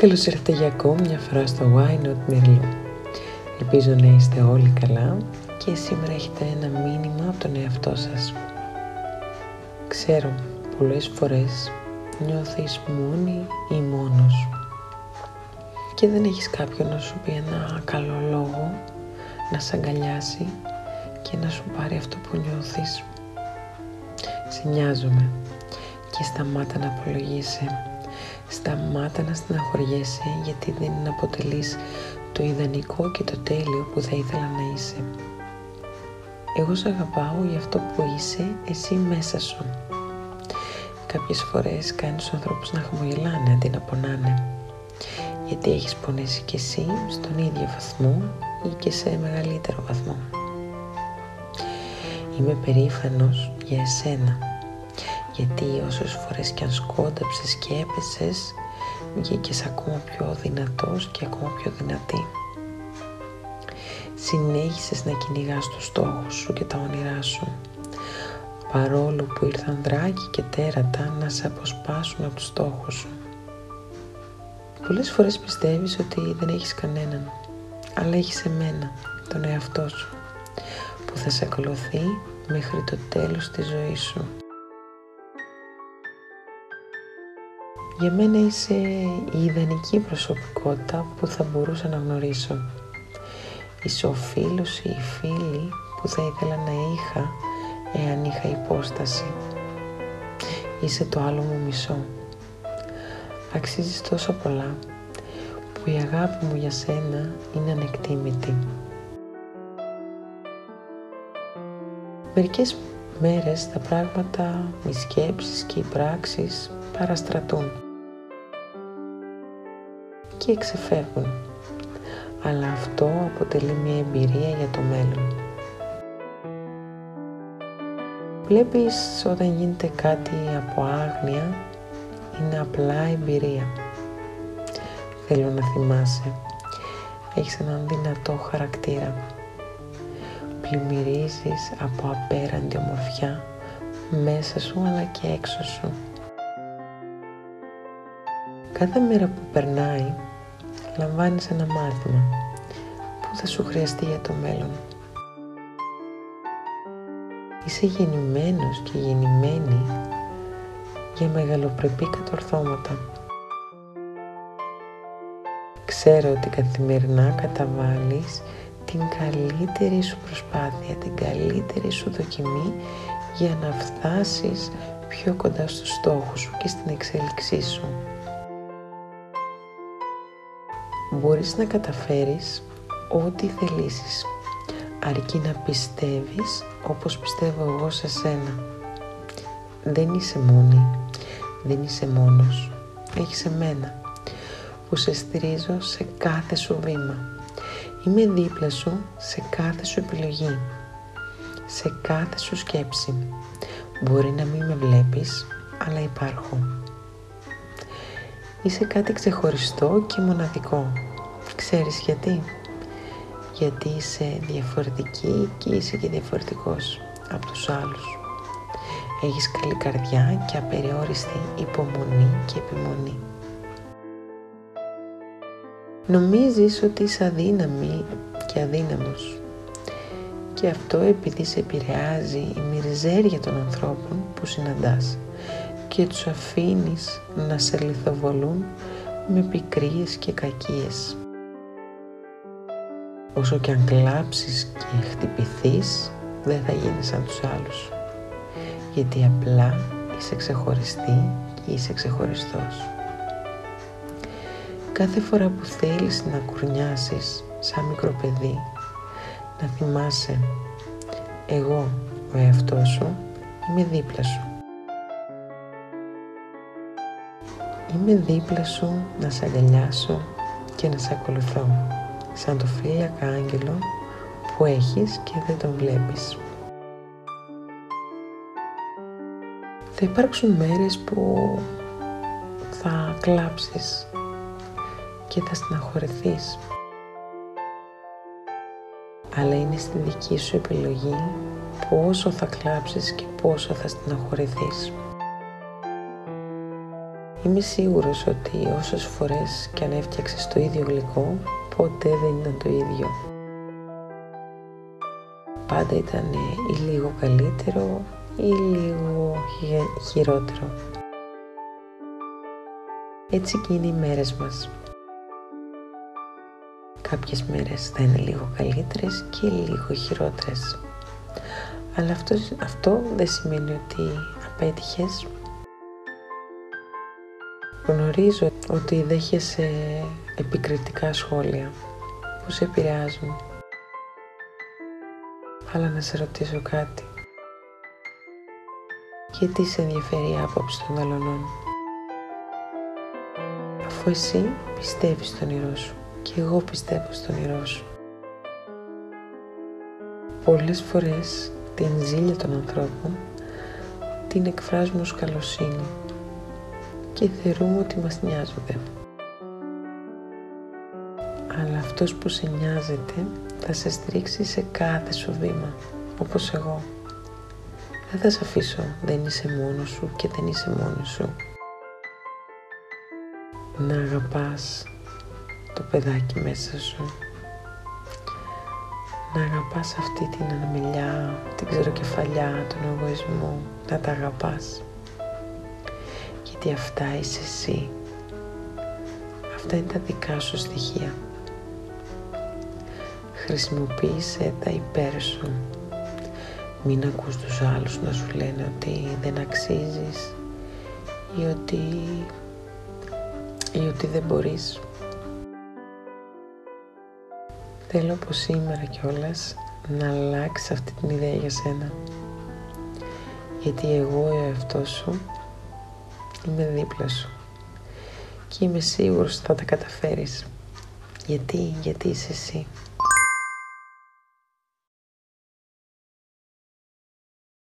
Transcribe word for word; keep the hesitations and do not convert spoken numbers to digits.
Καλώς ήρθατε για ακόμη μια φορά στο Why Not Merlot. Ελπίζω να είστε όλοι καλά και σήμερα έχετε ένα μήνυμα από τον εαυτό σας. Ξέρω, πολλές φορές νιώθεις μόνη ή μόνος και δεν έχεις κάποιον να σου πει ένα καλό λόγο, να σε αγκαλιάσει και να σου πάρει αυτό που νιώθεις. Σε νοιάζομαι και σταμάτα να απολογείσαι. Σταμάτα να στεναχωριέσαι, γιατί δεν αποτελείς το ιδανικό και το τέλειο που θα ήθελα να είσαι. Εγώ σ' αγαπάω για αυτό που είσαι εσύ μέσα σου. Κάποιες φορές κάνεις τους ανθρώπους να χαμογελάνε αντί να πονάνε, γιατί έχεις πονέσει κι εσύ στον ίδιο βαθμό ή και σε μεγαλύτερο βαθμό. Είμαι περήφανος για εσένα, γιατί όσες φορές κι αν σκόνταψες και έπεσες, βγήκες ακόμα πιο δυνατός και ακόμα πιο δυνατή. Συνέχισες να κυνηγάς τους στόχους σου και τα όνειρά σου, παρόλο που ήρθαν δράκοι και τέρατα να σε αποσπάσουν από τους στόχους σου. Πολλές φορές πιστεύεις ότι δεν έχεις κανέναν, αλλά έχεις εμένα, τον εαυτό σου, που θα σε ακολουθεί μέχρι το τέλος της ζωής σου. Για μένα είσαι η ιδανική προσωπικότητα που θα μπορούσα να γνωρίσω. Είσαι ο φίλος ή η φίλη που θα ήθελα να είχα εάν είχα υπόσταση. Είσαι το άλλο μου μισό. Αξίζεις τόσο πολλά που η αγάπη μου για σένα είναι ανεκτίμητη. Μερικές μέρες τα πράγματα, οι σκέψεις και οι πράξεις παραστρατούν και ξεφεύγουν, αλλά αυτό αποτελεί μια εμπειρία για το μέλλον. Βλέπεις, όταν γίνεται κάτι από άγνοια, είναι απλά εμπειρία. Θέλω να θυμάσαι, έχεις έναν δυνατό χαρακτήρα. Πλημμυρίζεις από απέραντη ομορφιά μέσα σου αλλά και έξω σου. Κάθε μέρα που περνάει, λαμβάνεις ένα μάθημα που θα σου χρειαστεί για το μέλλον. Είσαι γεννημένος και γεννημένη για μεγαλοπρεπή κατορθώματα. Ξέρω ότι καθημερινά καταβάλεις την καλύτερη σου προσπάθεια, την καλύτερη σου δοκιμή για να φτάσεις πιο κοντά στους στόχους σου και στην εξέλιξή σου. Μπορείς να καταφέρεις ό,τι θελήσεις, αρκεί να πιστεύεις όπως πιστεύω εγώ σε σένα. Δεν είσαι μόνη, δεν είσαι μόνος, έχεις εμένα που σε στηρίζω σε κάθε σου βήμα. Είμαι δίπλα σου σε κάθε σου επιλογή, σε κάθε σου σκέψη. Μπορεί να μην με βλέπεις, αλλά υπάρχω. Είσαι κάτι ξεχωριστό και μοναδικό. Ξέρεις γιατί? Γιατί είσαι διαφορετική και είσαι και διαφορετικός από τους άλλους. Έχεις καλή καρδιά και απεριόριστη υπομονή και επιμονή. Νομίζεις ότι είσαι αδύναμη και αδύναμος. Και αυτό επειδή σε επηρεάζει η μιζέρια των ανθρώπων που συναντάς και τους αφήνεις να σε λιθοβολούν με πικρίες και κακίες. Όσο και αν κλάψεις και χτυπηθείς, δεν θα γίνεις σαν τους άλλους, γιατί απλά είσαι ξεχωριστή και είσαι ξεχωριστός. Κάθε φορά που θέλεις να κουρνιάσεις σαν μικρό παιδί, να θυμάσαι, εγώ ο εαυτός σου είμαι δίπλα σου. Είμαι δίπλα σου να σε αγκαλιάσω και να σε ακολουθώ, σαν το φύλακα άγγελο που έχεις και δεν τον βλέπεις. Θα υπάρξουν μέρες που θα κλάψεις και θα στεναχωρηθείς, αλλά είναι στη δική σου επιλογή πόσο θα κλάψεις και πόσο θα στεναχωρηθείς. Είμαι σίγουρος ότι όσες φορές και αν έφτιαξες το ίδιο γλυκό, ποτέ δεν ήταν το ίδιο. Πάντα ήταν ή λίγο καλύτερο ή λίγο χειρότερο. Έτσι και είναι οι μέρες μας. Κάποιες μέρες θα είναι λίγο καλύτερες και λίγο χειρότερες. Αλλά αυτό, αυτό δεν σημαίνει ότι απέτυχες. Γνωρίζω ότι δέχεσαι επικριτικά σχόλια που σε επηρεάζουν. Αλλά να σε ρωτήσω κάτι. Γιατί σε ενδιαφέρει η άποψη των αλλωνών, αφού εσύ πιστεύεις στον όνειρό σου και εγώ πιστεύω στον όνειρό σου? Πολλές φορές την ζήλια των ανθρώπων την εκφράζουμε ως καλοσύνη και θεωρούμε ότι μας νοιάζονται. Αλλά αυτός που σε νοιάζεται θα σε στρίξει σε κάθε σου βήμα, όπως εγώ. Δεν θα σε αφήσω, δεν είσαι μόνος σου και δεν είσαι μόνος σου. Να αγαπάς το παιδάκι μέσα σου. Να αγαπάς αυτή την αναμιλιά, την ξεροκεφαλιά, τον εγωισμό. Να τα αγαπάς. Γιατί αυτά είσαι εσύ. Αυτά είναι τα δικά σου στοιχεία. Χρησιμοποίησε τα υπέρ σου. Μην ακούς τους άλλους να σου λένε ότι δεν αξίζεις ή ότι, ή ότι δεν μπορείς. Θέλω από σήμερα κιόλας να αλλάξεις αυτή την ιδέα για σένα. Γιατί εγώ, ο εαυτός σου, είμαι δίπλα σου. Και είμαι σίγουρος ότι θα τα καταφέρεις. Γιατί, γιατί είσαι εσύ.